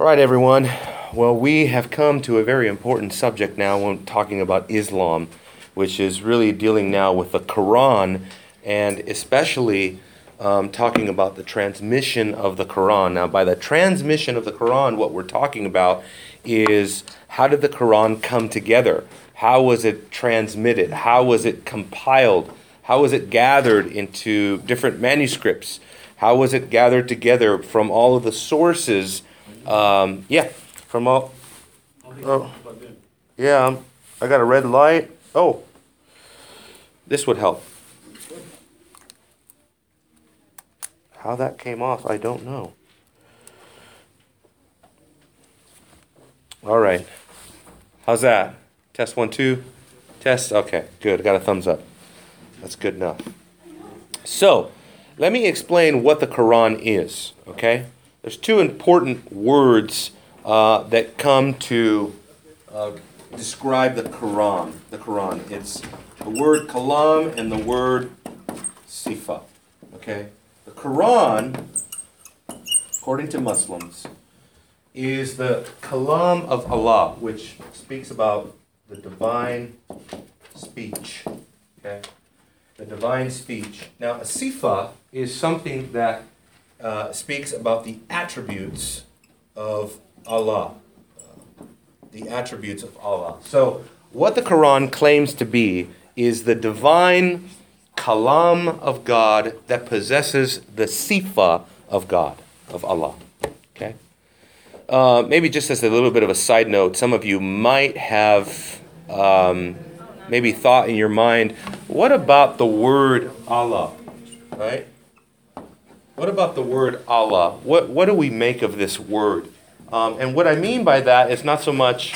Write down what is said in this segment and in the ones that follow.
All right, everyone. Well, we have come to a very important subject now when talking about Islam, which is really dealing now with the Quran and especially talking about the transmission of the Quran. Now, by the transmission of the Quran, what we're talking about is how did the Quran come together? How was it transmitted? How was it compiled? How was it gathered into different manuscripts? How was it gathered together from all of the sources? I got a red light. Oh, this would help. How that came off, I don't know. All right. How's that? Test 1, 2. Test. Okay, good. Got a thumbs up. That's good enough. So, let me explain what the Quran is, okay? There's two important words that come to describe the Quran. It's the word kalam and the word sifa. Okay? The Quran, according to Muslims, is the kalam of Allah, which speaks about the divine speech. Okay? The divine speech. Now, a sifa is something that speaks about the attributes of Allah. So, what the Quran claims to be is the divine kalam of God that possesses the sifa of God, of Allah. Okay? Maybe just as a little bit of a side note, some of you might have maybe thought in your mind, what about the word Allah? Right? What about the word Allah? What do we make of this word? And what I mean by that is not so much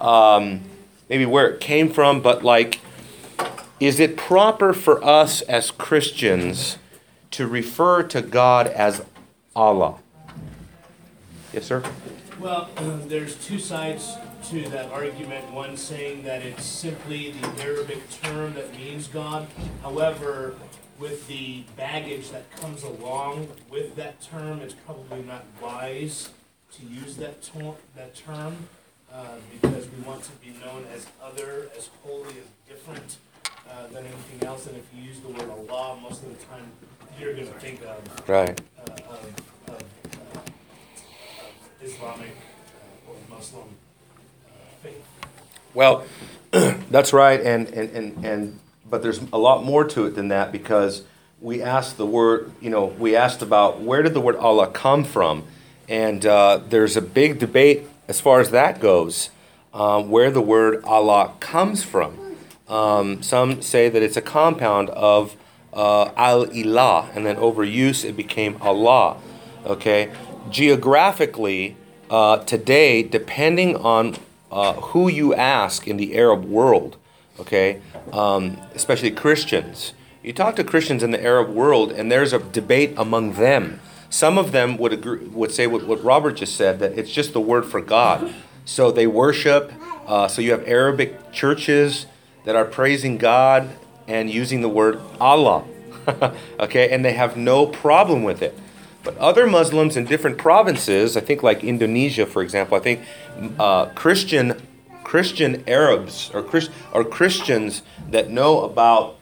maybe where it came from, but like, is it proper for us as Christians to refer to God as Allah? Yes, sir? Well, there's two sides to that argument. One saying that it's simply the Arabic term that means God. However, with the baggage that comes along with that term, it's probably not wise to use that term because we want to be known as other, as holy, as different than anything else. And if you use the word Allah, most of the time you're going to think of Islamic or Muslim faith. Well, that's right, but there's a lot more to it than that, because we asked about where did the word Allah come from? And there's a big debate as far as that goes, where the word Allah comes from. Some say that it's a compound of al-ilah, and then overuse it became Allah. Okay, geographically, today, depending on who you ask in the Arab world, okay, especially Christians. You talk to Christians in the Arab world, and there's a debate among them. Some of them would agree, would say what Robert just said, that it's just the word for God. So they worship. So you have Arabic churches that are praising God and using the word Allah, okay, and they have no problem with it. But other Muslims in different provinces, I think like Indonesia, for example, I think Christian Arabs or Christians that know about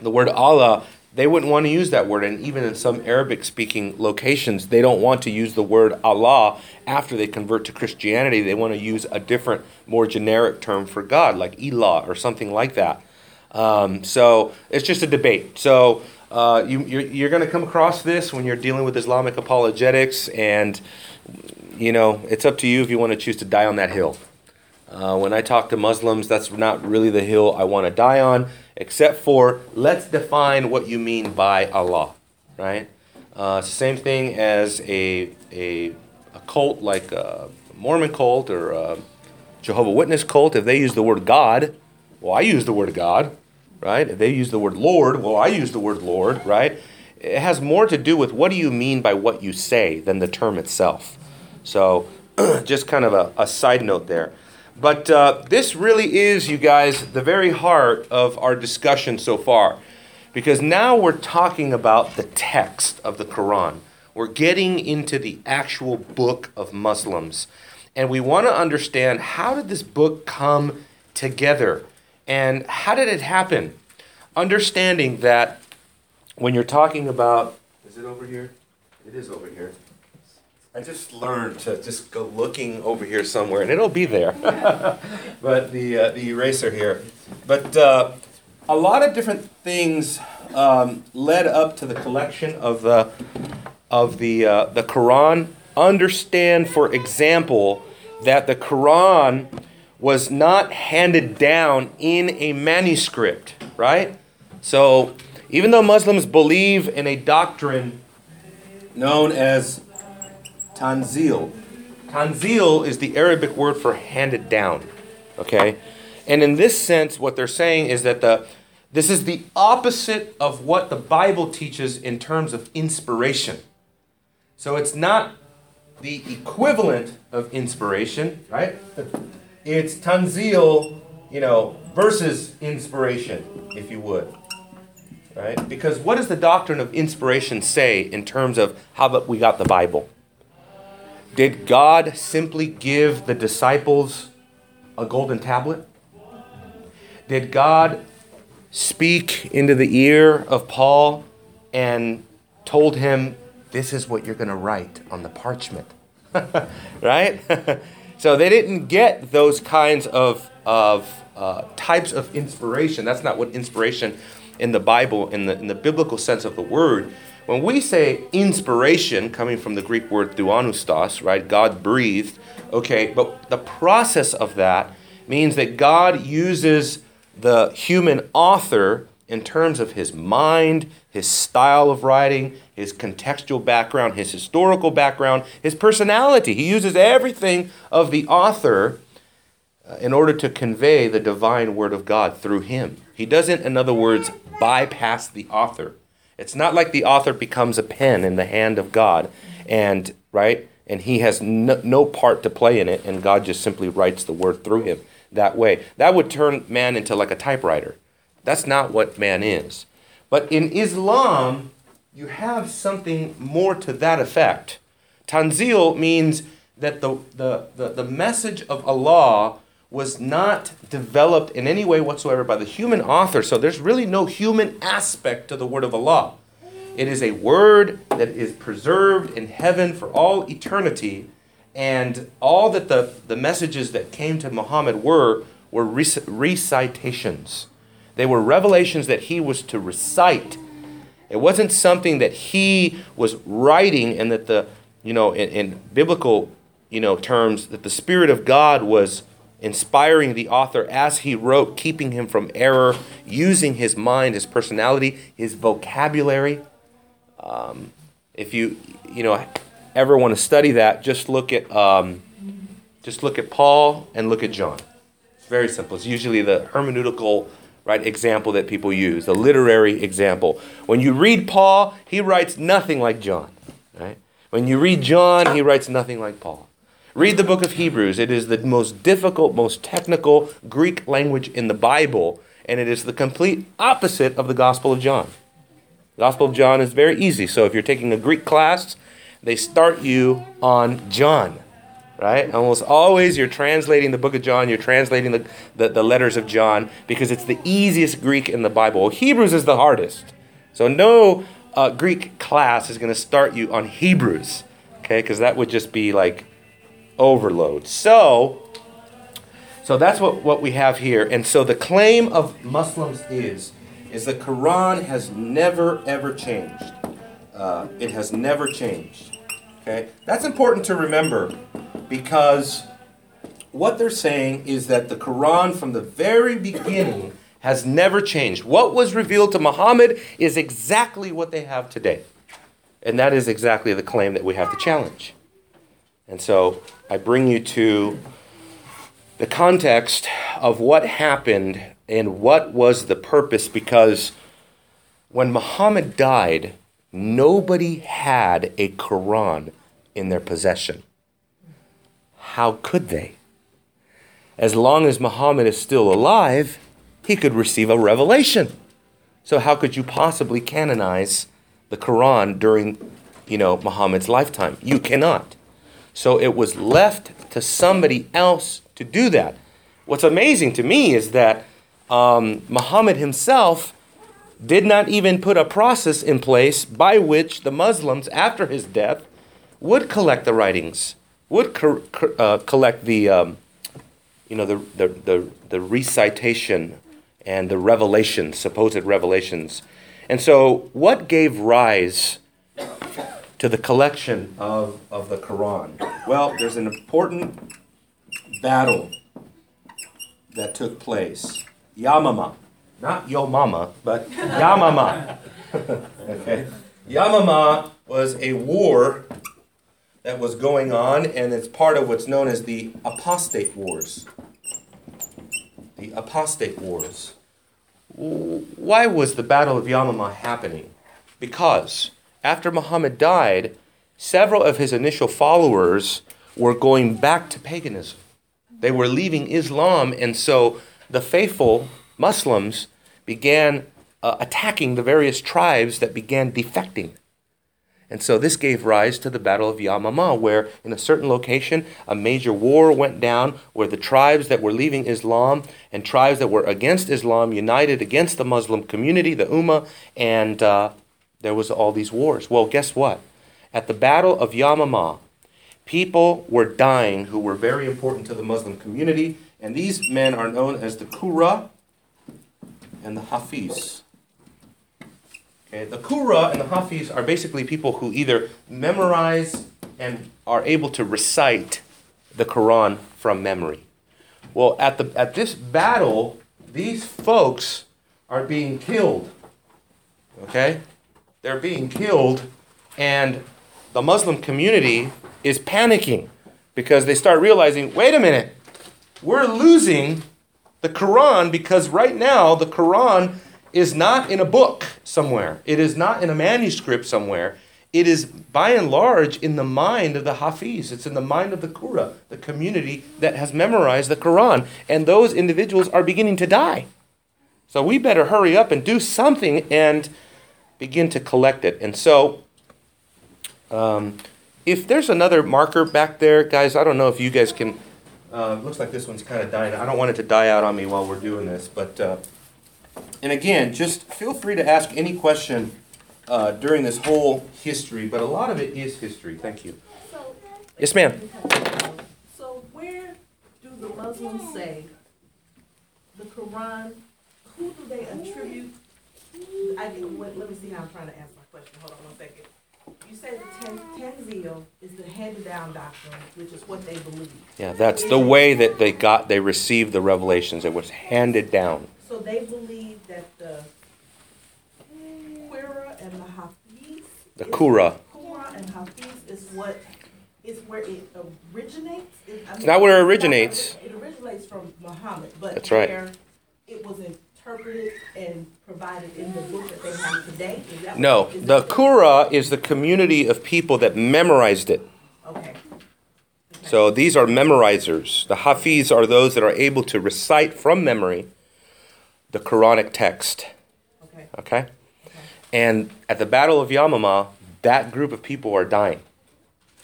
the word Allah, they wouldn't want to use that word. And even in some Arabic-speaking locations, they don't want to use the word Allah after they convert to Christianity. They want to use a different, more generic term for God, like Ilah or something like that. So it's just a debate. So you're going to come across this when you're dealing with Islamic apologetics. And, you know, it's up to you if you want to choose to die on that hill. When I talk to Muslims, that's not really the hill I want to die on, except for let's define what you mean by Allah, right? Same thing as a cult like a Mormon cult or a Jehovah's Witness cult. If they use the word God, well, I use the word God, right? If they use the word Lord, well, I use the word Lord, right? It has more to do with what do you mean by what you say than the term itself. So just kind of a side note there. But this really is, you guys, the very heart of our discussion so far. Because now we're talking about the text of the Quran. We're getting into the actual book of Muslims. And we want to understand, how did this book come together? And how did it happen? Understanding that when you're talking about... Is it over here? It is over here. I just learned to just go looking over here somewhere, and it'll be there. But the eraser here. But a lot of different things led up to the collection of the Quran. Understand, for example, that the Quran was not handed down in a manuscript, right? So even though Muslims believe in a doctrine known as Tanzil. Tanzil is the Arabic word for handed down, okay? And in this sense, what they're saying is that this is the opposite of what the Bible teaches in terms of inspiration. So it's not the equivalent of inspiration, right? It's Tanzil, versus inspiration, if you would, right? Because what does the doctrine of inspiration say in terms of how we got the Bible? Did God simply give the disciples a golden tablet? Did God speak into the ear of Paul and told him, this is what you're going to write on the parchment? Right? So they didn't get those kinds of types of inspiration. That's not what inspiration in the Bible, in the biblical sense of the word. When we say inspiration, coming from the Greek word duanustas, right? God breathed. Okay, but the process of that means that God uses the human author in terms of his mind, his style of writing, his contextual background, his historical background, his personality. He uses everything of the author in order to convey the divine word of God through him. He doesn't, in other words, bypass the author. It's not like the author becomes a pen in the hand of God, and right, and he has no part to play in it, and God just simply writes the word through him that way. That would turn man into like a typewriter. That's not what man is. But in Islam, you have something more to that effect. Tanzil means that the message of Allah was not developed in any way whatsoever by the human author. So there's really no human aspect to the word of Allah. It is a word that is preserved in heaven for all eternity. And all that the messages that came to Muhammad were recitations. They were revelations that he was to recite. It wasn't something that he was writing, and that in biblical terms, that the Spirit of God was inspiring the author as he wrote, keeping him from error, using his mind, his personality, his vocabulary. If you ever want to study that, just look at Paul and look at John. It's very simple. It's usually the hermeneutical example that people use, the literary example. When you read Paul, he writes nothing like John. Right? When you read John, he writes nothing like Paul. Read the book of Hebrews. It is the most difficult, most technical Greek language in the Bible, and it is the complete opposite of the Gospel of John. The Gospel of John is very easy. So if you're taking a Greek class, they start you on John, right? Almost always you're translating the book of John, you're translating the letters of John, because it's the easiest Greek in the Bible. Well, Hebrews is the hardest. So no Greek class is going to start you on Hebrews, okay? Because that would just be overload. So that's what we have here. And so the claim of Muslims is the Quran has never, ever changed. It has never changed. Okay? That's important to remember, because what they're saying is that the Quran from the very beginning has never changed. What was revealed to Muhammad is exactly what they have today. And that is exactly the claim that we have to challenge. And so I bring you to the context of what happened and what was the purpose, because when Muhammad died, nobody had a Quran in their possession. How could they? As long as Muhammad is still alive, he could receive a revelation. So how could you possibly canonize the Quran during Muhammad's lifetime. You cannot. So it was left to somebody else to do that. What's amazing to me is that Muhammad himself did not even put a process in place by which the Muslims, after his death, would collect the writings, would collect the, the recitation and the revelations, supposed revelations. And so, what gave rise to the collection of the Quran? Well, there's an important battle that took place. Yamama. Not Yo Mama, but Yamama. Okay. Yamama was a war that was going on, and it's part of what's known as the Apostate Wars. The Apostate Wars. Why was the Battle of Yamama happening? Because after Muhammad died, several of his initial followers were going back to paganism. They were leaving Islam, and so the faithful Muslims began attacking the various tribes that began defecting. And so this gave rise to the Battle of Yamama, where in a certain location, a major war went down where the tribes that were leaving Islam and tribes that were against Islam united against the Muslim community, the Ummah, and there was all these wars. Well, guess what? At the Battle of Yamama, people were dying who were very important to the Muslim community, and these men are known as the Qurra and the Hafiz. Okay, the Qurra and the Hafiz are basically people who either memorize and are able to recite the Quran from memory. Well, at this battle, these folks are being killed. Okay? They're being killed, and the Muslim community is panicking because they start realizing, wait a minute, we're losing the Quran, because right now the Quran is not in a book somewhere. It is not in a manuscript somewhere. It is, by and large, in the mind of the Hafiz. It's in the mind of the Qurra, the community that has memorized the Quran. And those individuals are beginning to die. So we better hurry up and do something and begin to collect it. And so, if there's another marker back there, guys, I don't know if you guys can... looks like this one's kind of dying. I don't want it to die out on me while we're doing this, but... and again, just feel free to ask any question during this whole history, but a lot of it is history. Thank you. So, yes, ma'am. So where do the Muslims say the Quran, who do they attribute? Let me see how I'm trying to ask my question. Hold on 1 second. You say Tanzil is the handed down doctrine, which is what they believe. Yeah, that's the way that they received the revelations. It was handed down. So they believe that the Qurra and the Qurra and Hafiz is where it originates. It's not where it originates. It originates from Muhammad, but that's right. Where it was interpreted and provided in the book that they have today. Is that the Qurra is the community of people that memorized it. Okay. So these are memorizers. The Hafiz are those that are able to recite from memory the Quranic text. Okay? And at the Battle of Yamama, that group of people are dying.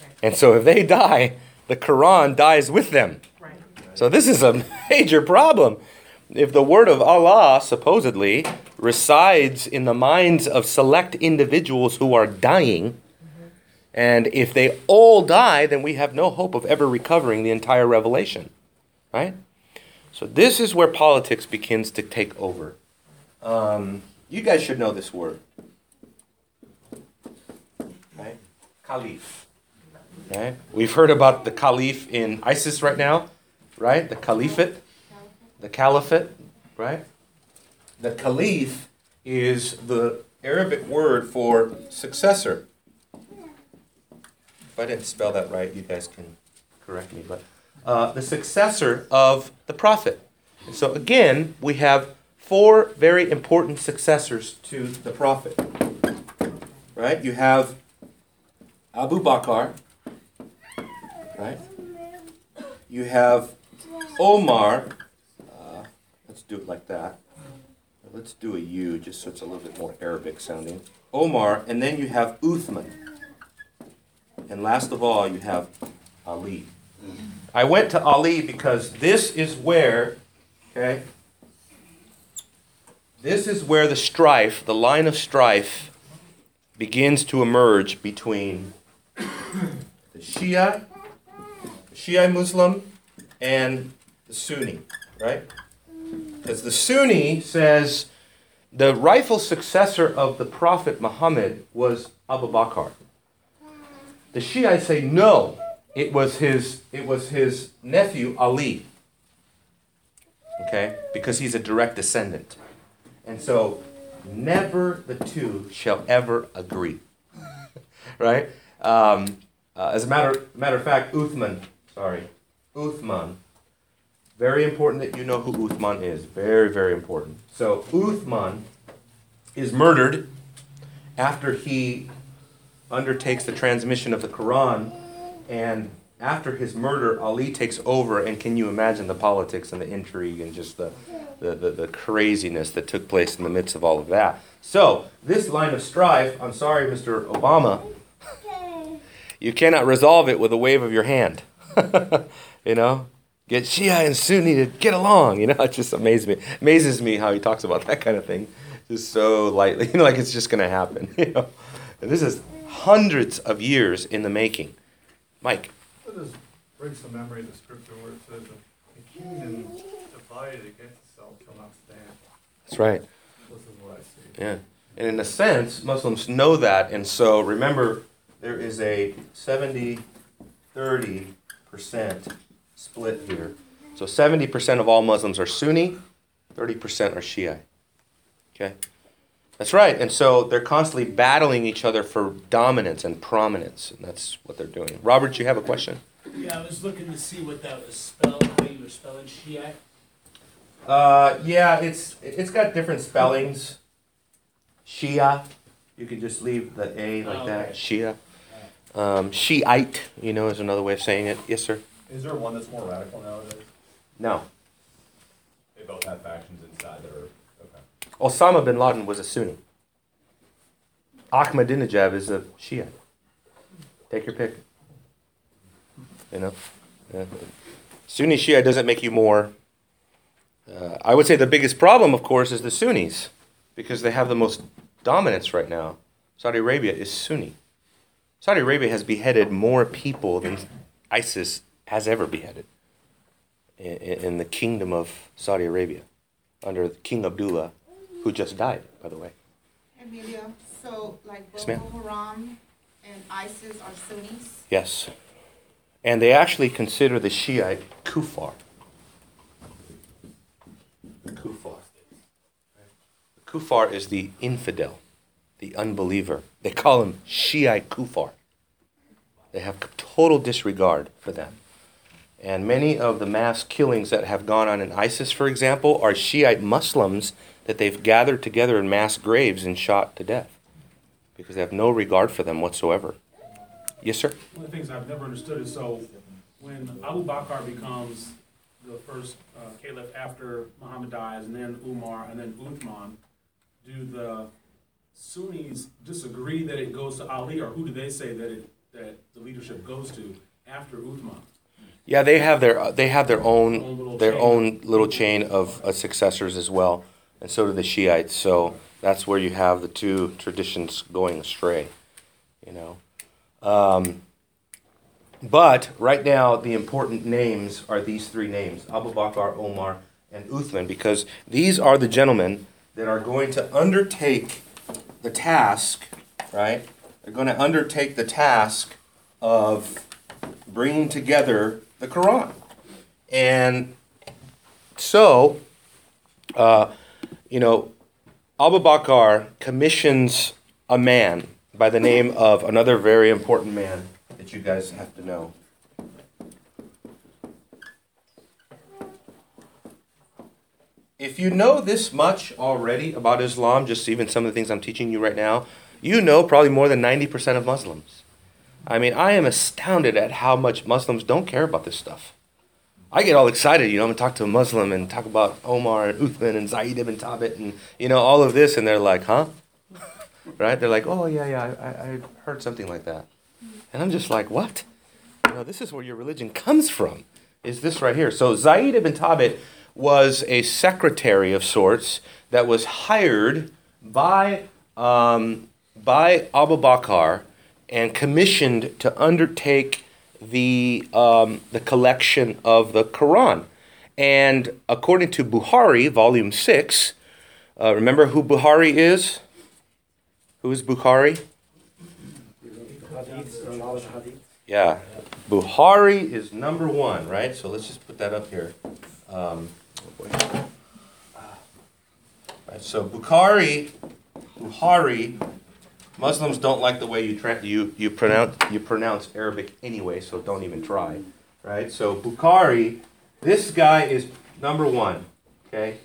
Okay. And so if they die, the Quran dies with them. Right. So this is a major problem. If the word of Allah, supposedly, resides in the minds of select individuals who are dying, and if they all die, then we have no hope of ever recovering the entire revelation. Right? So this is where politics begins to take over. You guys should know this word. Right? Caliph. Right? We've heard about the Caliph in ISIS right now. Right? The Caliphate. The Caliphate. Right? The Caliph is the Arabic word for successor. If I didn't spell that right, you guys can correct me, but... the successor of the prophet. And so again, we have four very important successors to the prophet. Right? You have Abu Bakr. Right? You have Omar. Let's do it like that. Let's do a U just so it's a little bit more Arabic sounding. Omar. And then you have Uthman. And last of all, you have Ali. I went to Ali because this is where, okay, this is where the strife, the line of strife, begins to emerge between the Shia Muslim, and the Sunni, right? Because the Sunni says the rightful successor of the Prophet Muhammad was Abu Bakr. The Shiites say no, it was his nephew Ali. Okay? Because he's a direct descendant. And so never the two shall ever agree. Right? As a matter of fact, Uthman. Very important that you know who Uthman is. Very, very important. So Uthman is murdered after he undertakes the transmission of the Quran, and after his murder, Ali takes over, and can you imagine the politics and the intrigue and just the craziness that took place in the midst of all of that? So this line of strife, I'm sorry, Mr. Obama, you cannot resolve it with a wave of your hand. You know? Get Shia and Sunni to get along. You know, it just amazes me how he talks about that kind of thing just so lightly, you know, like it's just going to happen. You know, and this is hundreds of years in the making. Mike. That just brings to memory the scripture where it says the kingdom divided against itself shall not stand. That's right. This is what I see. Yeah, and in a sense, Muslims know that, and so remember, there is a 70-30%. Split here. So 70% of all Muslims are Sunni, 30% are Shia. Okay? That's right. And so they're constantly battling each other for dominance and prominence. And that's what they're doing. Robert, you have a question? Yeah, I was looking to see what that was spelled, the way you were spelling Shia. Yeah, it's got different spellings. Shia. You can just leave the A like that. Shia. Shiite, you know, is another way of saying it. Yes, sir? Is there one that's more radical nowadays? No. They both have factions inside that are... Okay. Osama bin Laden was a Sunni. Ahmadinejad is a Shia. Take your pick. You know? Yeah. Sunni Shia doesn't make you more... I would say the biggest problem, of course, is the Sunnis, because they have the most dominance right now. Saudi Arabia is Sunni. Saudi Arabia has beheaded more people than ISIS has ever beheaded in the kingdom of Saudi Arabia under King Abdullah, who just died, by the way. Amelia, so like Boko Haram and ISIS are Sunnis? Yes. And they actually consider the Shiite Kufar. The Kufar. The Kufar is the infidel, the unbeliever. They call him Shiite Kufar. They have total disregard for them. And many of the mass killings that have gone on in ISIS, for example, are Shiite Muslims that they've gathered together in mass graves and shot to death because they have no regard for them whatsoever. Yes, sir? One of the things I've never understood is, so when Abu Bakr becomes the first caliph after Muhammad dies, and then Umar, and then Uthman, do the Sunnis disagree that it goes to Ali, or who do they say that the leadership goes to after Uthman? Yeah, they have their own little chain of successors as well, and so do the Shiites. So that's where you have the two traditions going astray, you know. But right now, the important names are these three names: Abu Bakr, Omar, and Uthman, because these are the gentlemen that are going to undertake the task, right? They're going to undertake the task of bringing together the Quran. And so, you know, Abu Bakr commissions a man by the name of another very important man that you guys have to know. If you know this much already about Islam, just even some of the things I'm teaching you right now, you know probably more than 90% of Muslims. I mean, I am astounded at how much Muslims don't care about this stuff. I get all excited, you know, I'm going to talk to a Muslim and talk about Omar and Uthman and Zayd ibn Thabit and, you know, all of this, and they're like, huh? Right? They're like, oh, yeah, I heard something like that. And I'm just like, what? You know, this is where your religion comes from, is this right here. So Zayd ibn Thabit was a secretary of sorts that was hired by Abu Bakr and commissioned to undertake the collection of the Quran. And according to Bukhari, volume 6, remember who Bukhari is? Who is Bukhari? Yeah, Bukhari is number one, right? So let's just put that up here. Right, so Bukhari, Muslims don't like the way you pronounce Arabic anyway, so don't even try, right? So Bukhari, this guy is number one, okay?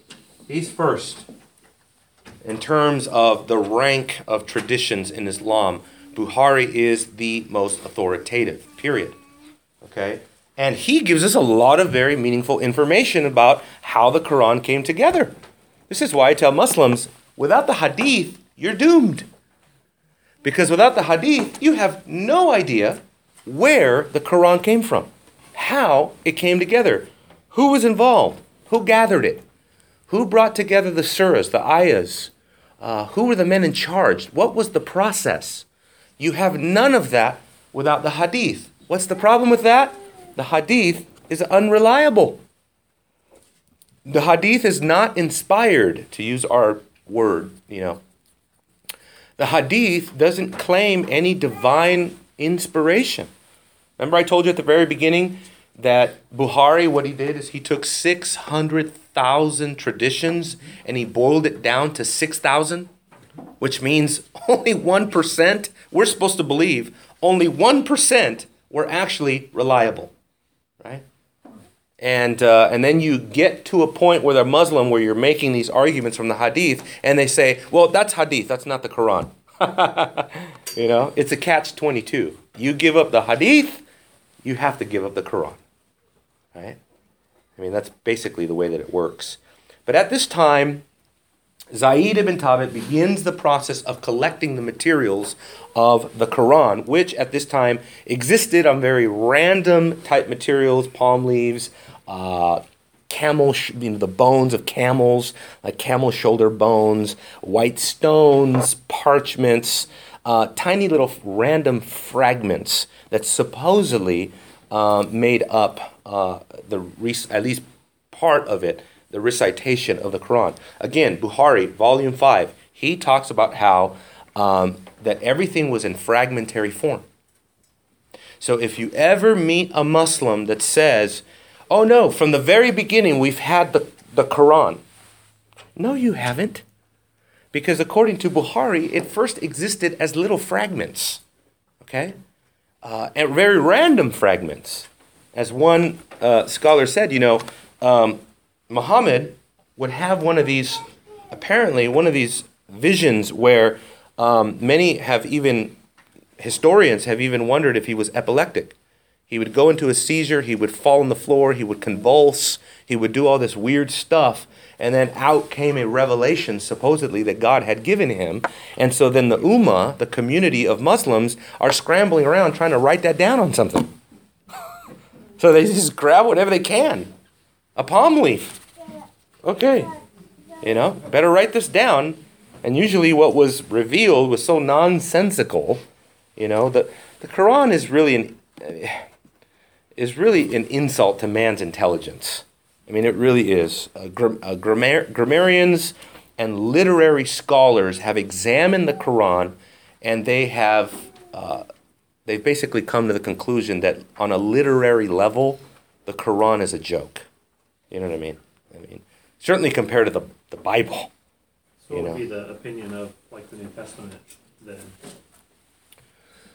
He's first in terms of the rank of traditions in Islam. Bukhari is the most authoritative, period, okay? And he gives us a lot of very meaningful information about how the Quran came together. This is why I tell Muslims, without the Hadith, you're doomed. Because without the Hadith, you have no idea where the Quran came from, how it came together, who was involved, who gathered it, who brought together the surahs, the ayahs, who were the men in charge, what was the process. You have none of that without the Hadith. What's the problem with that? The Hadith is unreliable. The Hadith is not inspired, to use our word, you know. The Hadith doesn't claim any divine inspiration. Remember I told you at the very beginning that Bukhari, what he did is he took 600,000 traditions and he boiled it down to 6,000, which means only 1%, we're supposed to believe, only 1% were actually reliable, right? And then you get to a point where they're Muslim, where you're making these arguments from the Hadith, and they say, well, that's Hadith, that's not the Quran. You know, it's a catch-22. You give up the Hadith, you have to give up the Quran, right? I mean, that's basically the way that it works. But at this time, Zayd ibn Thabit begins the process of collecting the materials of the Quran, which at this time existed on very random type materials, palm leaves, the bones of camels, like camel shoulder bones, white stones, parchments, tiny little random fragments that supposedly made up at least part of it, the recitation of the Quran. Again, Bukhari, volume 5, he talks about how that everything was in fragmentary form. So if you ever meet a Muslim that says, oh no, from the very beginning we've had the Quran. No, you haven't. Because according to Bukhari, it first existed as little fragments, okay? And very random fragments. As one scholar said, you know, Muhammad would have one of these visions where historians have even wondered if he was epileptic. He would go into a seizure, he would fall on the floor, he would convulse, he would do all this weird stuff, and then out came a revelation supposedly that God had given him. And so then the Ummah, the community of Muslims, are scrambling around trying to write that down on something. So they just grab whatever they can. A palm leaf. Okay. You know, better write this down. And usually what was revealed was so nonsensical, you know, that the Quran is really an insult to man's intelligence. I mean, it really is. Grammarians and literary scholars have examined the Quran, and they've basically come to the conclusion that on a literary level, the Quran is a joke. You know what I mean? Certainly compared to the Bible. So what would be the opinion of, like, the New Testament then?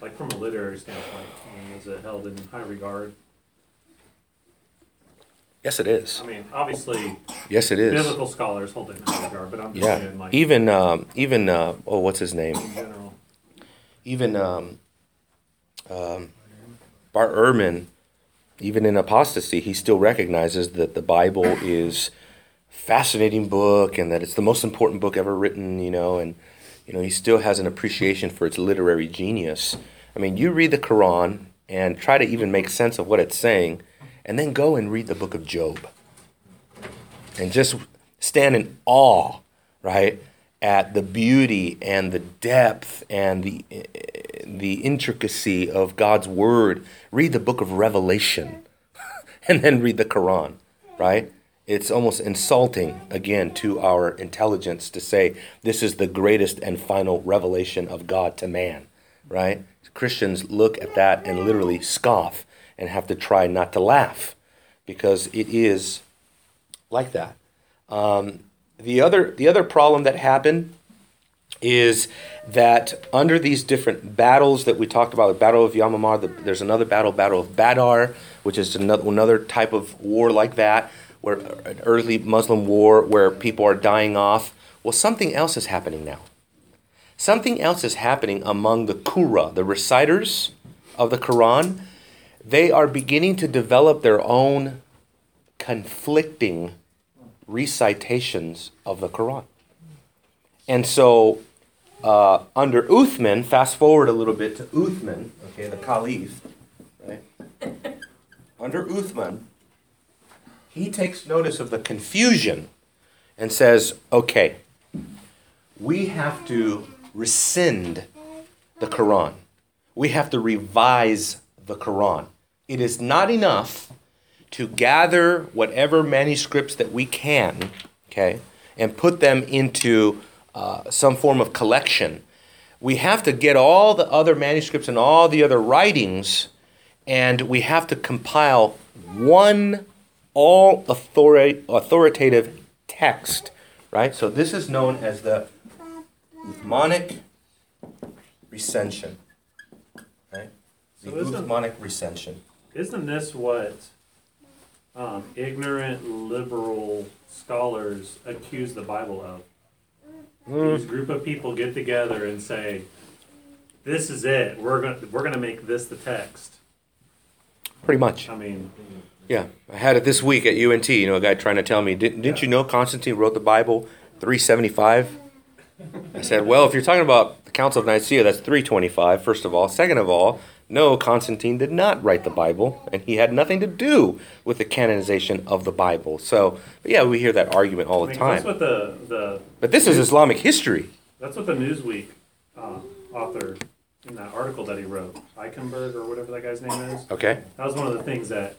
Like, from a literary standpoint, I mean, is it held in high regard? Yes, it is. I mean, obviously, yes, it is. Biblical scholars hold it in high regard, but I'm just saying, like... what's his name? In general. Even Bart Ehrman... Even in apostasy, he still recognizes that the Bible is a fascinating book and that it's the most important book ever written, you know, and, you know, he still has an appreciation for its literary genius. I mean, you read the Quran and try to even make sense of what it's saying, and then go and read the book of Job. And just stand in awe, right, at the beauty and the depth and the intricacy of God's word. Read the book of Revelation and then read the Quran, right? It's almost insulting, again, to our intelligence to say this is the greatest and final revelation of God to man, right? Christians look at that and literally scoff and have to try not to laugh because it is like that. The other problem that happened is that under these different battles that we talked about, the Battle of Yamama, there's another battle, Battle of Badr, which is another type of war like that, where an early Muslim war where people are dying off. Well, something else is happening now. Something else is happening among the Qurra, the reciters of the Quran. They are beginning to develop their own conflicting recitations of the Quran. And so under Uthman, fast forward a little bit to Uthman, okay, the Caliph, right? Under Uthman, he takes notice of the confusion and says, okay, we have to rescind the Quran. We have to revise the Quran. It is not enough to gather whatever manuscripts that we can, okay, and put them into some form of collection. We have to get all the other manuscripts and all the other writings, and we have to compile one all authoritative text, right? So this is known as the Uthmanic Recension, right? The Uthmanic Recension. Isn't this what ignorant liberal scholars accuse the Bible of? These group of people get together and say, "This is it. We're gonna make this the text." Pretty much. I mean, yeah, I had it this week at UNT. You know, a guy trying to tell me, "Didn't you know Constantine wrote the Bible 375?" I said, "Well, if you're talking about the Council of Nicaea, that's 325. First of all, second of all." No, Constantine did not write the Bible, and he had nothing to do with the canonization of the Bible. So, but yeah, we hear that argument all the time. That's what but this is Islamic history. That's what the Newsweek author in that article that he wrote, Eichenberg or whatever that guy's name is. Okay. That was one of the things that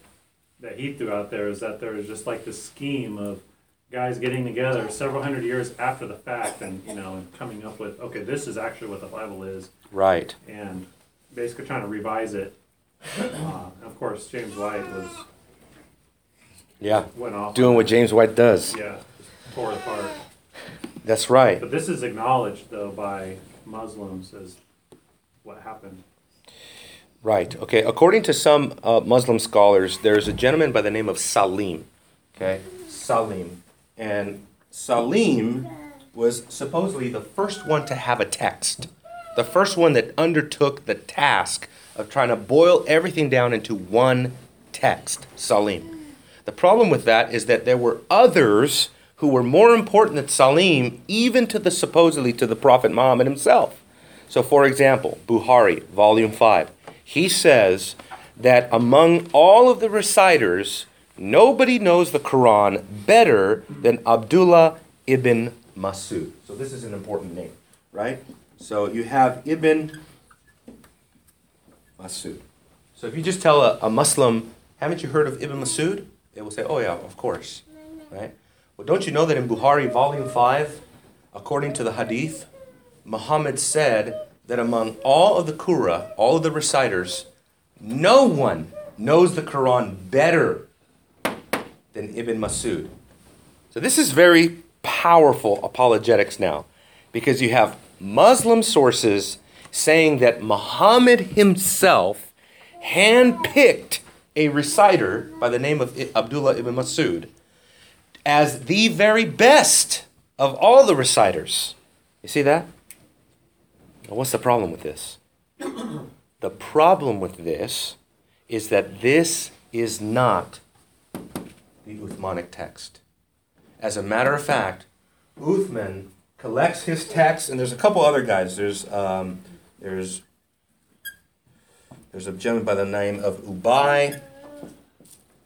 he threw out there, is that there was just like this scheme of guys getting together several hundred years after the fact and, you know, and coming up with, okay, this is actually what the Bible is. Right. And basically trying to revise it. Of course, James White went off doing what James White does. Yeah, tore it apart. That's right. But this is acknowledged, though, by Muslims as what happened. Right. Okay. According to some Muslim scholars, there's a gentleman by the name of Salim. Okay, Salim, and Salim was supposedly the first one to have a text. The first one that undertook the task of trying to boil everything down into one text, Salim. The problem with that is that there were others who were more important than Salim, even to the Prophet Muhammad himself. So, for example, Bukhari, volume 5, he says that among all of the reciters, nobody knows the Quran better than Abdullah ibn Masud. So this is an important name, right? So you have Ibn Masud. So if you just tell a Muslim, haven't you heard of Ibn Masud? They will say, oh yeah, of course. Right? Well, don't you know that in Bukhari, volume 5, according to the Hadith, Muhammad said that among all of the Qurra, all of the reciters, no one knows the Quran better than Ibn Masud. So this is very powerful apologetics now, because you have Muslim sources saying that Muhammad himself handpicked a reciter by the name of Abdullah ibn Masud as the very best of all the reciters. You see that? Well, what's the problem with this? The problem with this is that this is not the Uthmanic text. As a matter of fact, Uthman collects his text, and there's a couple other guys. There's There's a gentleman by the name of Ubay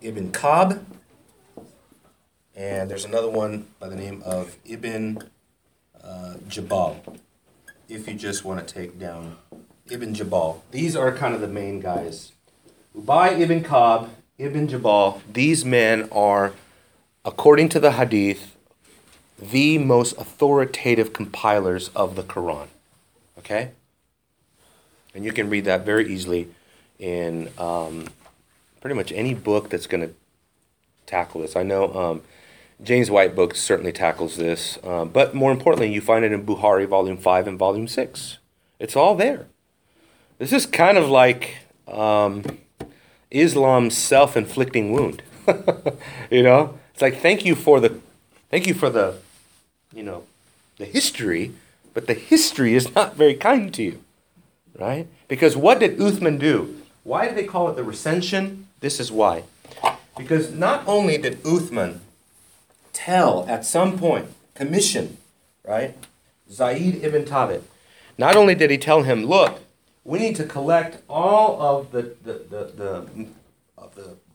Ibn Ka'b, and there's another one by the name of Ibn Jabal, if you just want to take down Ibn Jabal. These are kind of the main guys. Ubay Ibn Ka'b, Ibn Jabal, these men are, according to the Hadith, the most authoritative compilers of the Quran. Okay? And you can read that very easily in pretty much any book that's going to tackle this. I know James White's book certainly tackles this, but more importantly, you find it in Bukhari, Volume 5 and Volume 6. It's all there. This is kind of like Islam's self-inflicting wound. You know, it's like thank you for the, you know, the history, but the history is not very kind to you, right? Because what did Uthman do? Why do they call it the recension? This is why. Because not only did Uthman tell at some point, commission, right, Zayd ibn Thabit, not only did he tell him, look, we need to collect all of the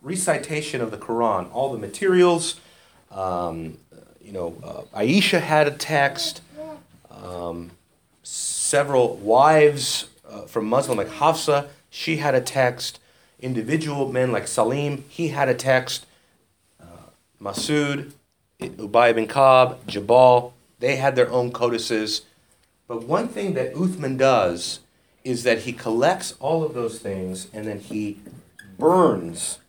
recitation of the Quran, all the materials. Aisha had a text. Several wives from Muslim, like Hafsa, she had a text. Individual men like Salim, he had a text. Masud, Ubay ibn Ka'b, Jabal, they had their own codices. But one thing that Uthman does is that he collects all of those things and then he burns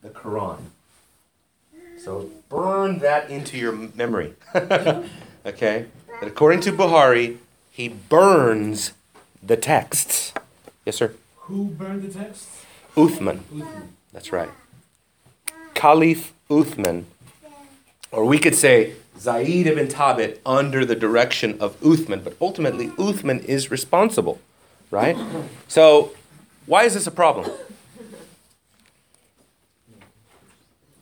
the Quran. So burn that into your memory. Okay? But according to Bukhari, he burns the texts. Yes, sir? Who burned the texts? Uthman. That's right. Caliph Uthman. Or we could say Zayd ibn Thabit under the direction of Uthman, but ultimately Uthman is responsible, right? So why is this a problem?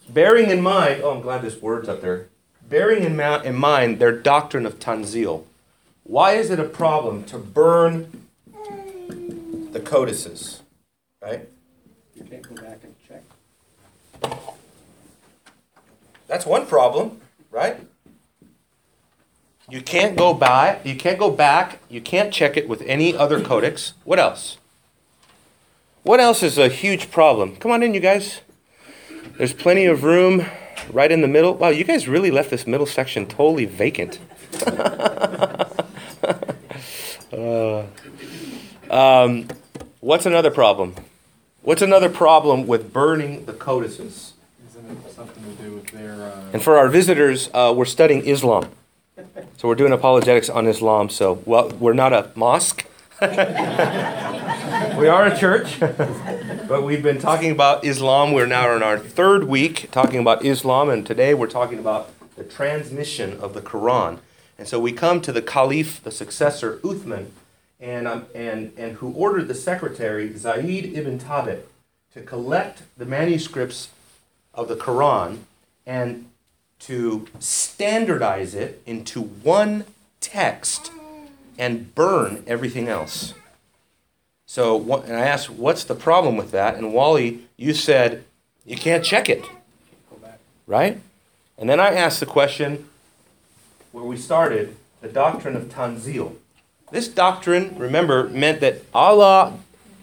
Bearing in mind, oh, I'm glad this word's up there. Bearing in mind their doctrine of Tanzil, why is it a problem to burn the codices, right? You can't go back and check. That's one problem, right? You can't go back, you can't check it with any other codex. What else? What else is a huge problem? Come on in, you guys. There's plenty of room right in the middle. Wow, you guys really left this middle section totally vacant. What's another problem? What's another problem with burning the codices? Isn't it something to do with their... And for our visitors, we're studying Islam. So we're doing apologetics on Islam, so well, we're not a mosque. We are a church, but we've been talking about Islam. We're now in our third week talking about Islam, and today we're talking about the transmission of the Quran. And so we come to the Caliph, the successor, Uthman, and who ordered the secretary, Zayd ibn Thabit, to collect the manuscripts of the Quran and to standardize it into one text and burn everything else. So, and I asked, what's the problem with that? And Wally, you said, you can't check it, right? And then I asked the question, where we started, the doctrine of Tanzil. This doctrine, remember, meant that Allah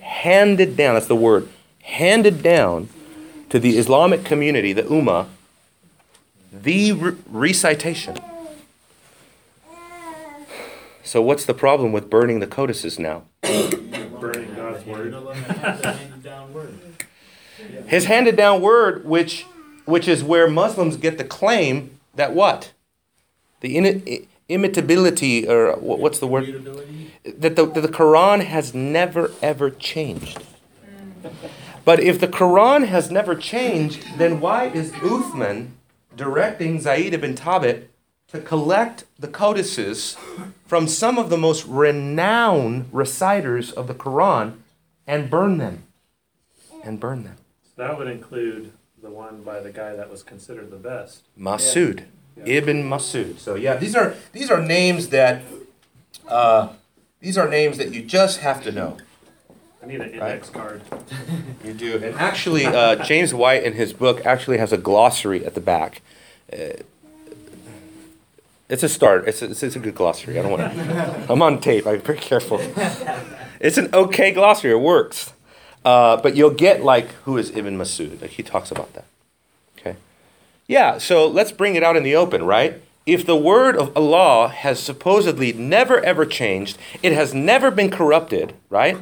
handed down, that's the word, handed down to the Islamic community, the Ummah, the recitation. So what's the problem with burning the codices now? Burning God's word. His handed down word, which is where Muslims get the claim that what? The immutability, or what's the word? That the Quran has never, ever changed. But if the Quran has never changed, then why is Uthman directing Zayd ibn Thabit to collect the codices from some of the most renowned reciters of the Quran and burn them? So that would include the one by the guy that was considered the best. Masud. Yeah. Ibn Masud. So yeah, these are names that you just have to know. I need an index card. You do. And actually, James White in his book actually has a glossary at the back. It's a start. It's a good glossary. I don't want to. I'm on tape. I'm very careful. It's an okay glossary. It works. But you'll get like who is Ibn Masud? Like he talks about that. Okay. Yeah. So let's bring it out in the open, right? If the word of Allah has supposedly never ever changed, it has never been corrupted, right?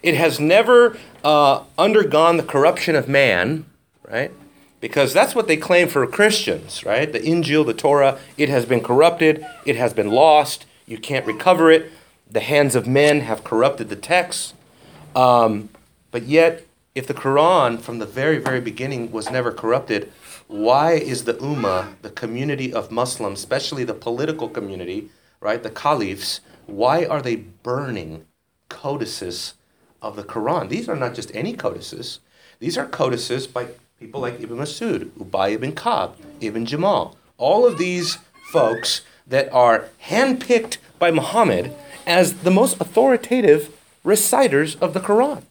It has never undergone the corruption of man, right? Because that's what they claim for Christians, right? The Injil, the Torah, it has been corrupted, it has been lost, you can't recover it, the hands of men have corrupted the text. But yet, if the Quran from the very, very beginning was never corrupted, why is the Ummah, the community of Muslims, especially the political community, right, the caliphs, why are they burning codices of the Quran? These are not just any codices. These are codices by people like Ibn Masud, Ubay Ibn Ka'b, Ibn Jabal. All of these folks that are handpicked by Muhammad as the most authoritative reciters of the Quran.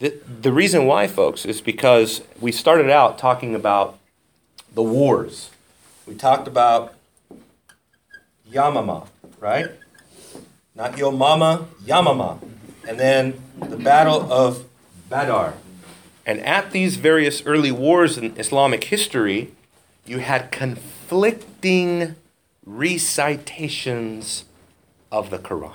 The reason why, folks, is because we started out talking about the wars. We talked about Yamama, right? Not Yomama, Yamama. And then the Battle of Badr. And at these various early wars in Islamic history, you had conflicting recitations of the Quran.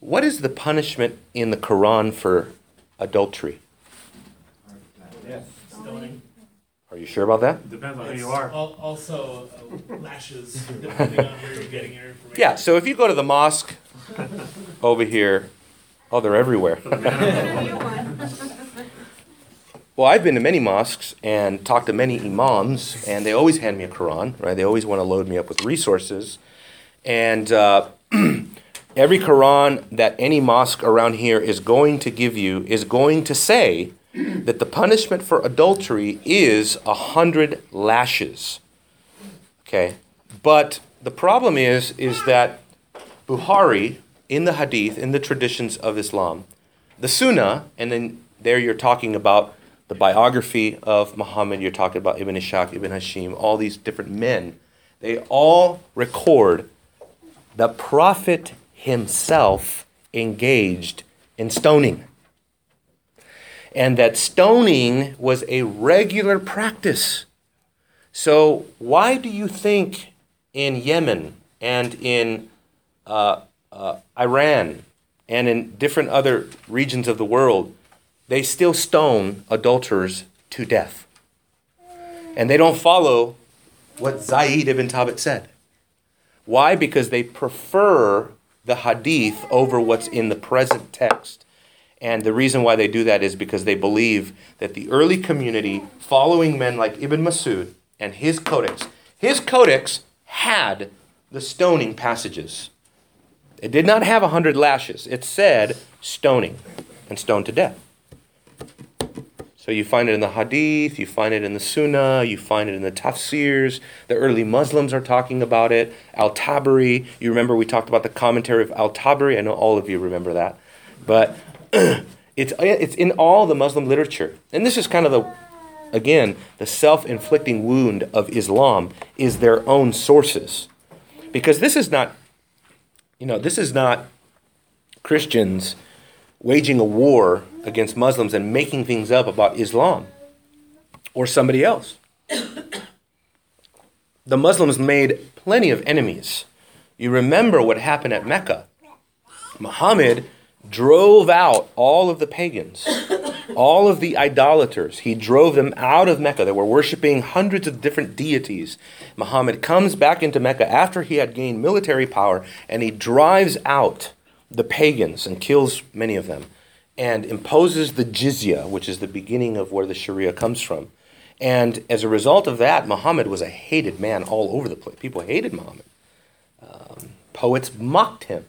What is the punishment in the Quran for adultery? Death. Stoning. Are you sure about that? Depends on who you are. Also, lashes, depending on where you're getting your information. Yeah, so if you go to the mosque over here, oh, they're everywhere. Well, I've been to many mosques and talked to many imams, and they always hand me a Quran, right? They always want to load me up with resources. And every Quran that any mosque around here is going to give you is going to say that the punishment for adultery is 100 lashes. Okay? But the problem is that Bukhari, in the Hadith, in the traditions of Islam, the Sunnah, and then there you're talking about the biography of Muhammad, you're talking about Ibn Ishaq, Ibn Hashim, all these different men, they all record the Prophet himself engaged in stoning. And that stoning was a regular practice. So why do you think in Yemen and in Iran and in different other regions of the world, they still stone adulterers to death? And they don't follow what Zayd ibn Thabit said. Why? Because they prefer the Hadith over what's in the present text. And the reason why they do that is because they believe that the early community, following men like Ibn Masud and his codex had the stoning passages. It did not have 100 lashes. It said stoning and stoned to death. So you find it in the Hadith, you find it in the Sunnah, you find it in the Tafsirs. The early Muslims are talking about it. Al-Tabari, you remember we talked about the commentary of Al-Tabari. I know all of you remember that. But it's in all the Muslim literature. And this is kind of the self-inflicting wound of Islam is their own sources. Because this is not Christians waging a war against Muslims and making things up about Islam or somebody else. The Muslims made plenty of enemies. You remember what happened at Mecca. Muhammad drove out all of the pagans, all of the idolaters. He drove them out of Mecca. They were worshiping hundreds of different deities. Muhammad comes back into Mecca after he had gained military power, and he drives out the pagans and kills many of them, and imposes the jizya, which is the beginning of where the Sharia comes from. And as a result of that, Muhammad was a hated man all over the place. People hated Muhammad. Poets mocked him.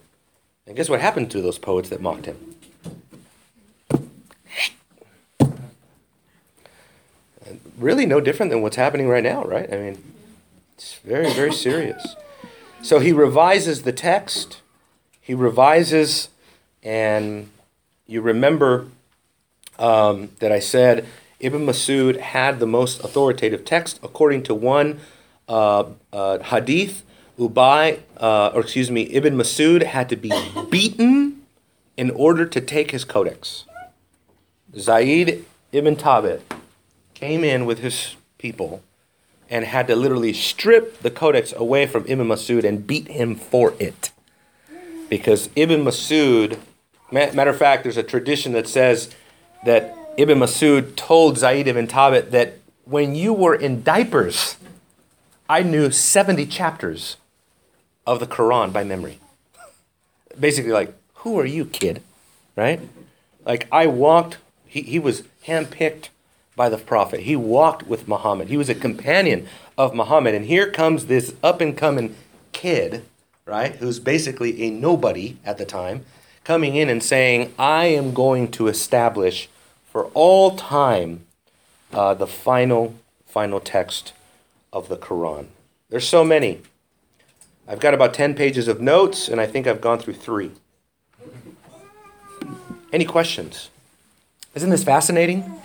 And guess what happened to those poets that mocked him? Really no different than what's happening right now, right? I mean, it's very, very serious. So he revises the text. He revises And you remember that I said Ibn Masud had the most authoritative text according to one hadith. Ibn Masud had to be beaten in order to take his codex. Zayd ibn Thabit came in with his people and had to literally strip the codex away from Ibn Masud and beat him for it. Because Ibn Masud, matter of fact, there's a tradition that says that Ibn Masud told Zayd ibn Thabit that when you were in diapers, I knew 70 chapters of the Quran by memory. Basically like, who are you, kid? Right? Like I walked, he was handpicked by the Prophet. He walked with Muhammad. He was a companion of Muhammad. And here comes this up-and-coming kid, right, who's basically a nobody at the time, coming in and saying, I am going to establish for all time the final text of the Quran. There's so many. I've got about 10 pages of notes, and I think I've gone through 3. Any questions? Isn't this fascinating?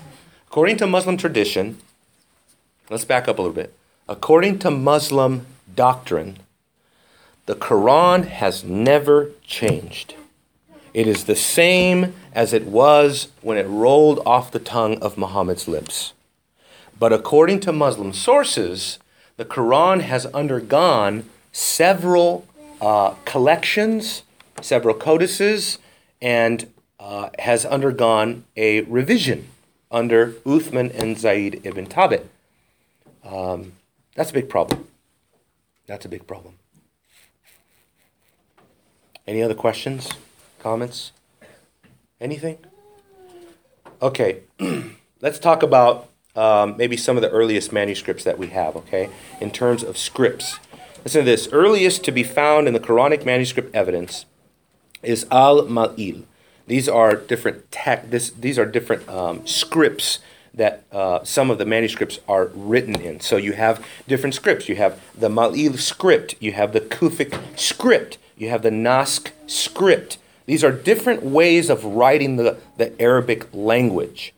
According to Muslim tradition, let's back up a little bit. According to Muslim doctrine, the Quran has never changed. It is the same as it was when it rolled off the tongue of Muhammad's lips. But according to Muslim sources, the Quran has undergone several collections, several codices, and has undergone a revision under Uthman and Zayd ibn Thabit. That's a big problem. That's a big problem. Any other questions, comments, anything? Okay, let's talk about maybe some of the earliest manuscripts that we have, okay, in terms of scripts. Listen to this. Earliest to be found in the Quranic manuscript evidence is Al-Ma'il. These are different scripts that some of the manuscripts are written in. So you have different scripts. You have the Ma'il script. You have the Kufic script. You have the Naskh script. These are different ways of writing the Arabic language.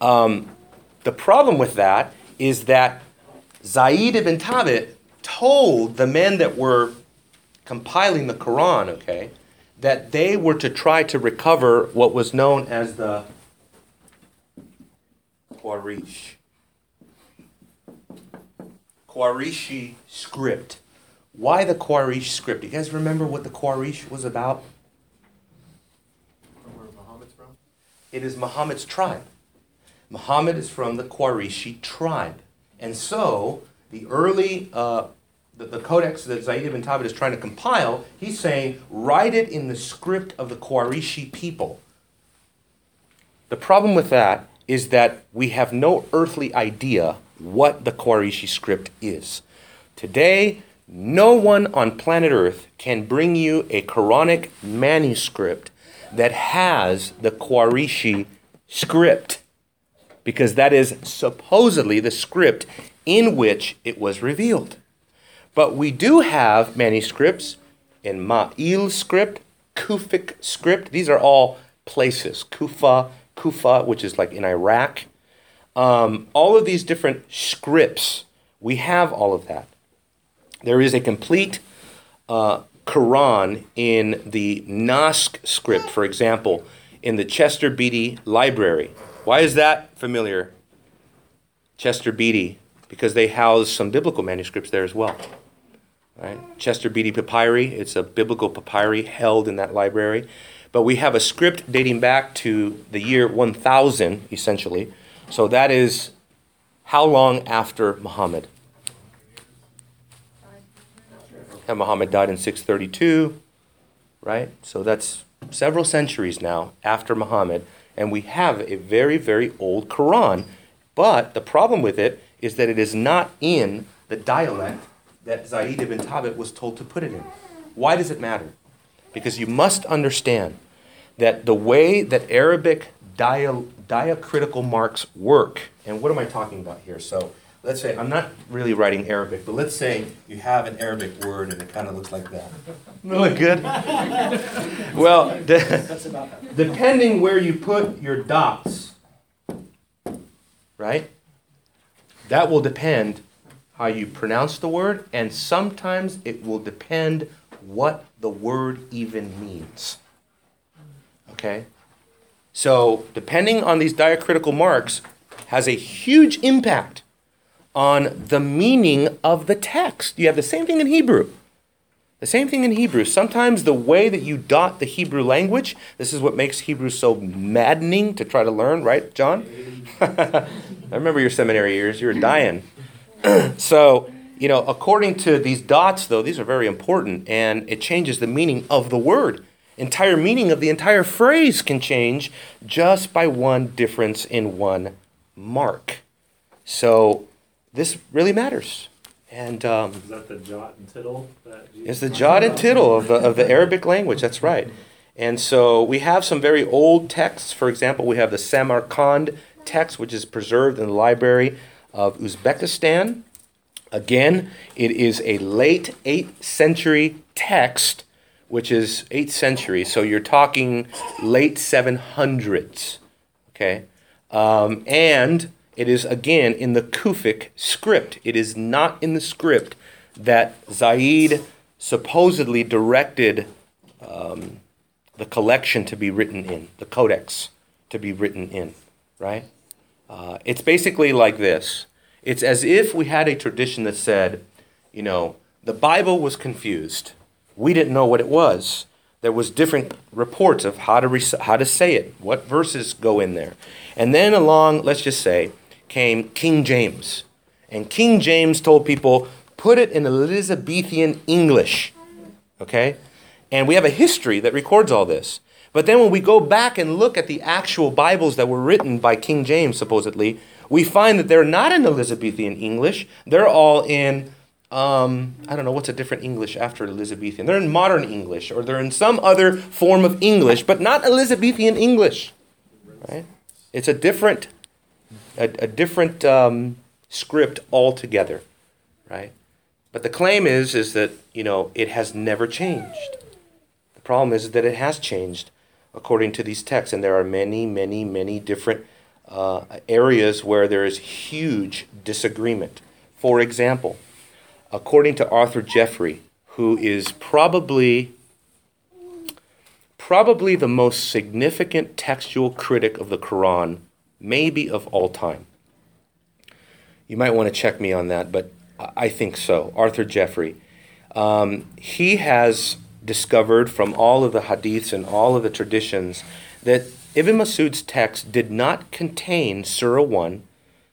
The problem with that is that Zayd ibn Thabit told the men that were compiling the Quran, okay, that they were to try to recover what was known as the Qurayshi script. Why the Quraysh script? You guys remember what the Quraysh was about? From where Muhammad's from? It is Muhammad's tribe. Muhammad is from the Qurayshi tribe. And so, the early, the codex that Zayd ibn Thabit is trying to compile, he's saying, write it in the script of the Qurayshi people. The problem with that is that we have no earthly idea what the Qurayshi script is. Today, no one on planet Earth can bring you a Quranic manuscript that has the Qurayshi script, because that is supposedly the script in which it was revealed. But we do have manuscripts in Ma'il script, Kufic script. These are all places. Kufa, which is like in Iraq. All of these different scripts, we have all of that. There is a complete Quran in the Naskh script, for example, in the Chester Beatty Library. Why is that familiar? Chester Beatty, because they house some biblical manuscripts there as well. Right? Chester Beatty Papyri, it's a biblical papyri held in that library. But we have a script dating back to the year 1000, essentially. So that is how long after Muhammad? And Muhammad died in 632, right? So that's several centuries now after Muhammad. And we have a very, very old Quran. But the problem with it is that it is not in the dialect that Zayd ibn Thabit was told to put it in. Why does it matter? Because you must understand that the way that Arabic diacritical marks work, and what am I talking about here? So let's say, I'm not really writing Arabic, but let's say you have an Arabic word and it kind of looks like that. Look good? Well, depending where you put your dots, right, that will depend how you pronounce the word, and sometimes it will depend what the word even means. Okay? So, depending on these diacritical marks has a huge impact on the meaning of the text. You have the same thing in Hebrew. The same thing in Hebrew. Sometimes the way that you dot the Hebrew language, this is what makes Hebrew so maddening to try to learn, right, John? I remember your seminary years. You were dying. So, you know, according to these dots, though, these are very important, and it changes the meaning of the word. Entire meaning of the entire phrase can change just by one difference in one mark. So this really matters. And is that the jot and tittle? It's the jot and tittle of the Arabic language. That's right. And so we have some very old texts. For example, we have the Samarkand text, which is preserved in the library of Uzbekistan. Again, it is a late 8th century text, which is 8th century, so you're talking late 700s, okay? And it is, again, in the Kufic script. It is not in the script that Zayd supposedly directed the collection to be written in, the codex to be written in, right? It's basically like this. It's as if we had a tradition that said, you know, the Bible was confused. We didn't know what it was. There was different reports of how to say it, what verses go in there. And then along, let's just say, came King James. And King James told people, put it in Elizabethan English. Okay? And we have a history that records all this. But then when we go back and look at the actual Bibles that were written by King James, supposedly, we find that they're not in Elizabethan English. They're all in... I don't know, what's a different English after Elizabethan? They're in modern English, or they're in some other form of English, but not Elizabethan English, right? It's a different script altogether, right? But the claim is that, you know, it has never changed. The problem is that it has changed according to these texts, and there are many, many, many different areas where there is huge disagreement. For example, according to Arthur Jeffrey, who is probably the most significant textual critic of the Quran, maybe of all time. You might want to check me on that, but I think so. Arthur Jeffrey. He has discovered from all of the hadiths and all of the traditions that Ibn Masud's text did not contain Surah 1,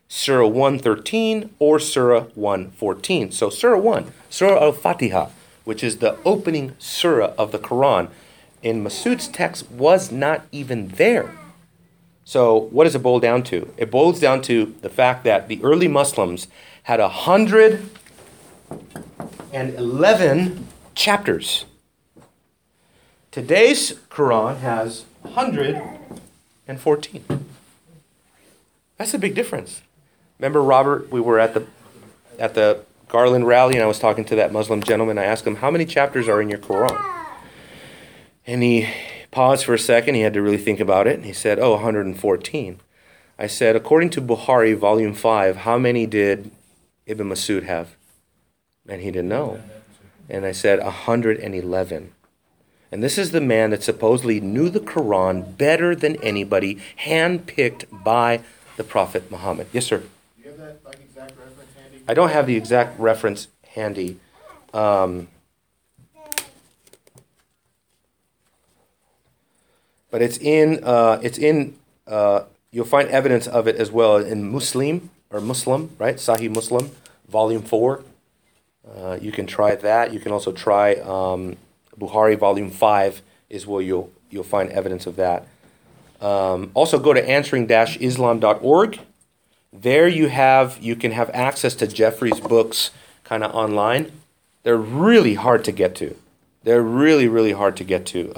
Surah 113 or Surah 114. So Surah 1, Surah Al-Fatiha, which is the opening surah of the Quran, in Masud's text was not even there. So what does it boil down to? It boils down to the fact that the early Muslims had 111 chapters. Today's Quran has 114. That's a big difference. Remember, Robert, we were at the Garland rally, and I was talking to that Muslim gentleman. I asked him, how many chapters are in your Quran? And he paused for a second. He had to really think about it. And he said, 114. I said, according to Bukhari, Volume 5, how many did Ibn Masud have? And he didn't know. And I said, 111. And this is the man that supposedly knew the Quran better than anybody, handpicked by the Prophet Muhammad. Yes, sir? Do you have that exact reference handy? I don't have the exact reference handy. But it's in you'll find evidence of it as well in Muslim, right? Sahih Muslim, Volume 4. You can try that. You can also try Bukhari, Volume 5 is where you'll find evidence of that. Also go to answering-islam.org. There you can have access to Jeffrey's books kind of online. They're really hard to get to. They're really, really hard to get to.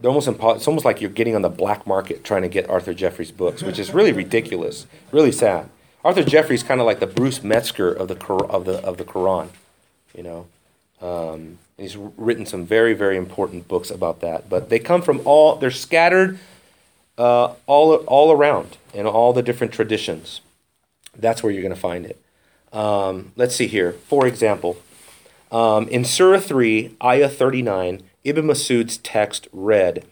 They're almost it's almost like you're getting on the black market trying to get Arthur Jeffrey's books, which is really ridiculous, really sad. Arthur Jeffrey's kind of like the Bruce Metzger of the Quran, you know. And he's written some very, very important books about that. But they come from all, they're scattered all around in all the different traditions. That's where you're going to find it. Let's see here. For example, in Surah 3, Ayah 39, Ibn Masud's text read,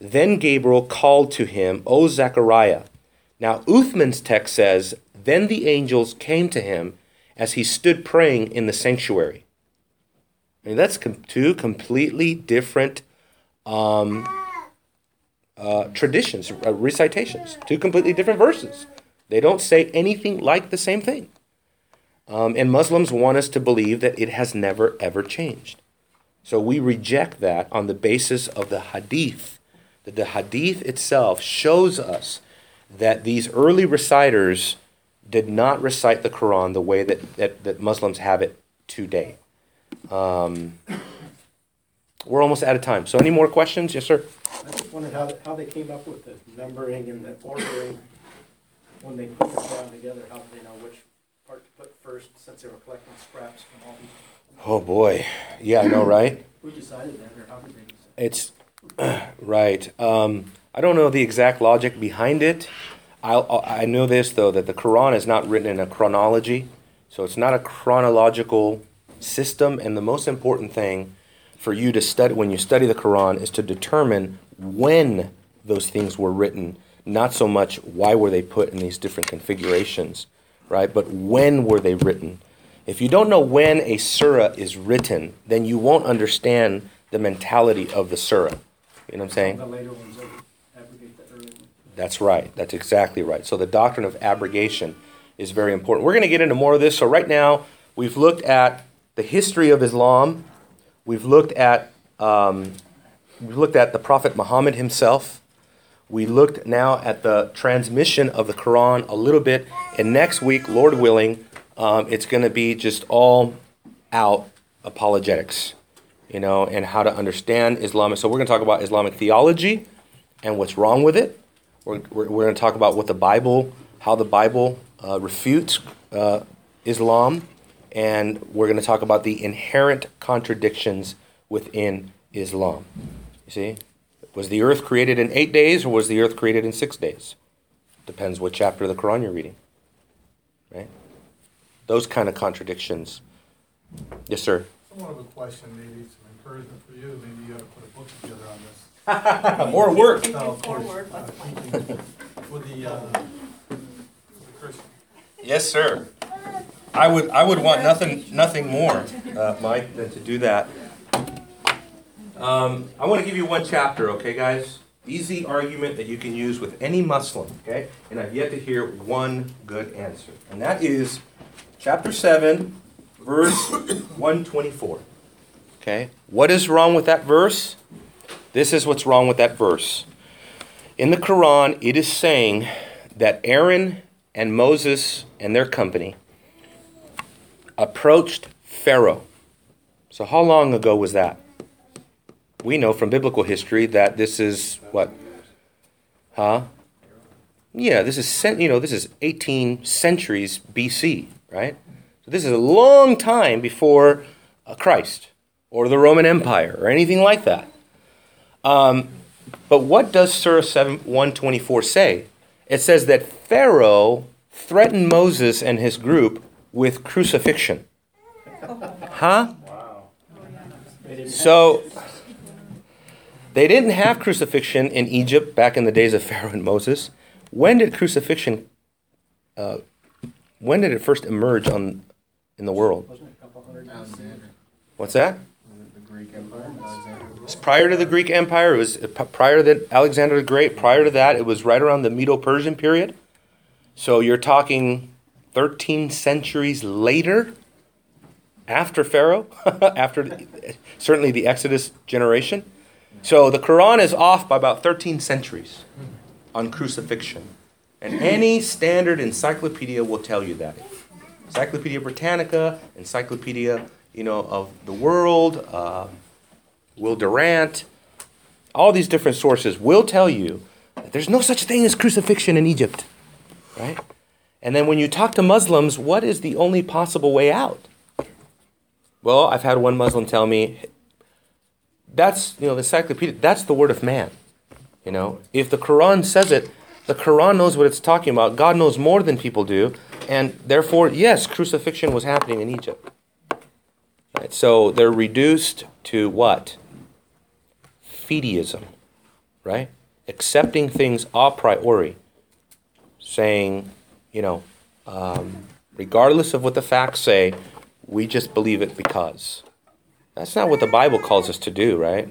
"Then Gabriel called to him, O Zechariah." Now, Uthman's text says, "Then the angels came to him as he stood praying in the sanctuary." I mean, that's two completely different traditions, recitations, two completely different verses. They don't say anything like the same thing. And Muslims want us to believe that it has never, ever changed. So we reject that on the basis of the Hadith, that the Hadith itself shows us that these early reciters did not recite the Quran the way that Muslims have it today. We're almost out of time. So any more questions? Yes, sir? I just wondered how they came up with the numbering and the ordering when they put the Quran together. How did they know which part to put first since they were collecting scraps from all these? Oh, boy. Yeah, I know, right? Who decided that, or how did they decide? It's, right. I don't know the exact logic behind it. I know this, though, that the Quran is not written in a chronology. So it's not a chronological system. And the most important thing for you to study when you study the Quran is to determine when those things were written, not so much why were they put in these different configurations, right? But when were they written? If you don't know when a surah is written, then you won't understand the mentality of the surah. You know what I'm saying? The later ones abrogate the earlier ones. That's right. That's exactly right. So the doctrine of abrogation is very important. We're going to get into more of this. So right now, we've looked at the history of Islam. We've looked at the Prophet Muhammad himself. We looked now at the transmission of the Quran a little bit. And next week, Lord willing, it's going to be just all out apologetics, you know, and how to understand Islam. So we're going to talk about Islamic theology and what's wrong with it. We're going to talk about what the Bible, how the Bible refutes Islam. And we're going to talk about the inherent contradictions within Islam. You see? Was the earth created in 8 days or was the earth created in 6 days? Depends what chapter of the Quran you're reading. Right? Those kind of contradictions. Yes, sir? Somewhat of a question, maybe some encouragement for you. Maybe you got to put a book together on this. More work. More work. For the Christian. Yes, sir. I would want nothing more, Mike, than to do that. I want to give you one chapter, okay, guys? Easy argument that you can use with any Muslim, okay? And I've yet to hear one good answer. And that is chapter 7, verse 124. Okay? What is wrong with that verse? This is what's wrong with that verse. In the Quran, it is saying that Aaron and Moses and their company approached Pharaoh. So how long ago was that? We know from biblical history that this is what? Huh? Yeah, this is 18 centuries BC, right? So this is a long time before Christ or the Roman Empire or anything like that. But what does Surah 124 say? It says that Pharaoh threatened Moses and his group with crucifixion. Huh? Wow. So they didn't have crucifixion in Egypt back in the days of Pharaoh and Moses. When did crucifixion, when did it first emerge in the world? Wasn't it a couple hundred years later? What's that? The Greek Empire. It's prior to the Greek Empire. It was prior to Alexander the Great. Prior to that, it was right around the Medo-Persian period. So you're talking 13 centuries later, after Pharaoh, after certainly the Exodus generation. So the Quran is off by about 13 centuries on crucifixion. And any standard encyclopedia will tell you that. Encyclopedia Britannica, Encyclopedia, of the World, Will Durant, all these different sources will tell you that there's no such thing as crucifixion in Egypt, right? And then when you talk to Muslims, what is the only possible way out? Well, I've had one Muslim tell me, that's, the encyclopedia, that's the word of man. If the Quran says it, the Quran knows what it's talking about. God knows more than people do. And therefore, yes, crucifixion was happening in Egypt. Right, so they're reduced to what? Fideism, right? Accepting things a priori. Saying, regardless of what the facts say, we just believe it because. That's not what the Bible calls us to do, right?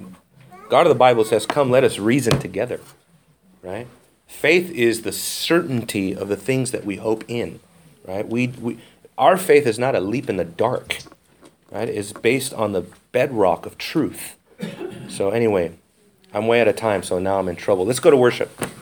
God of the Bible says, come, let us reason together, right? Faith is the certainty of the things that we hope in, right? Our faith is not a leap in the dark, right? It's based on the bedrock of truth. So anyway, I'm way out of time, so now I'm in trouble. Let's go to worship.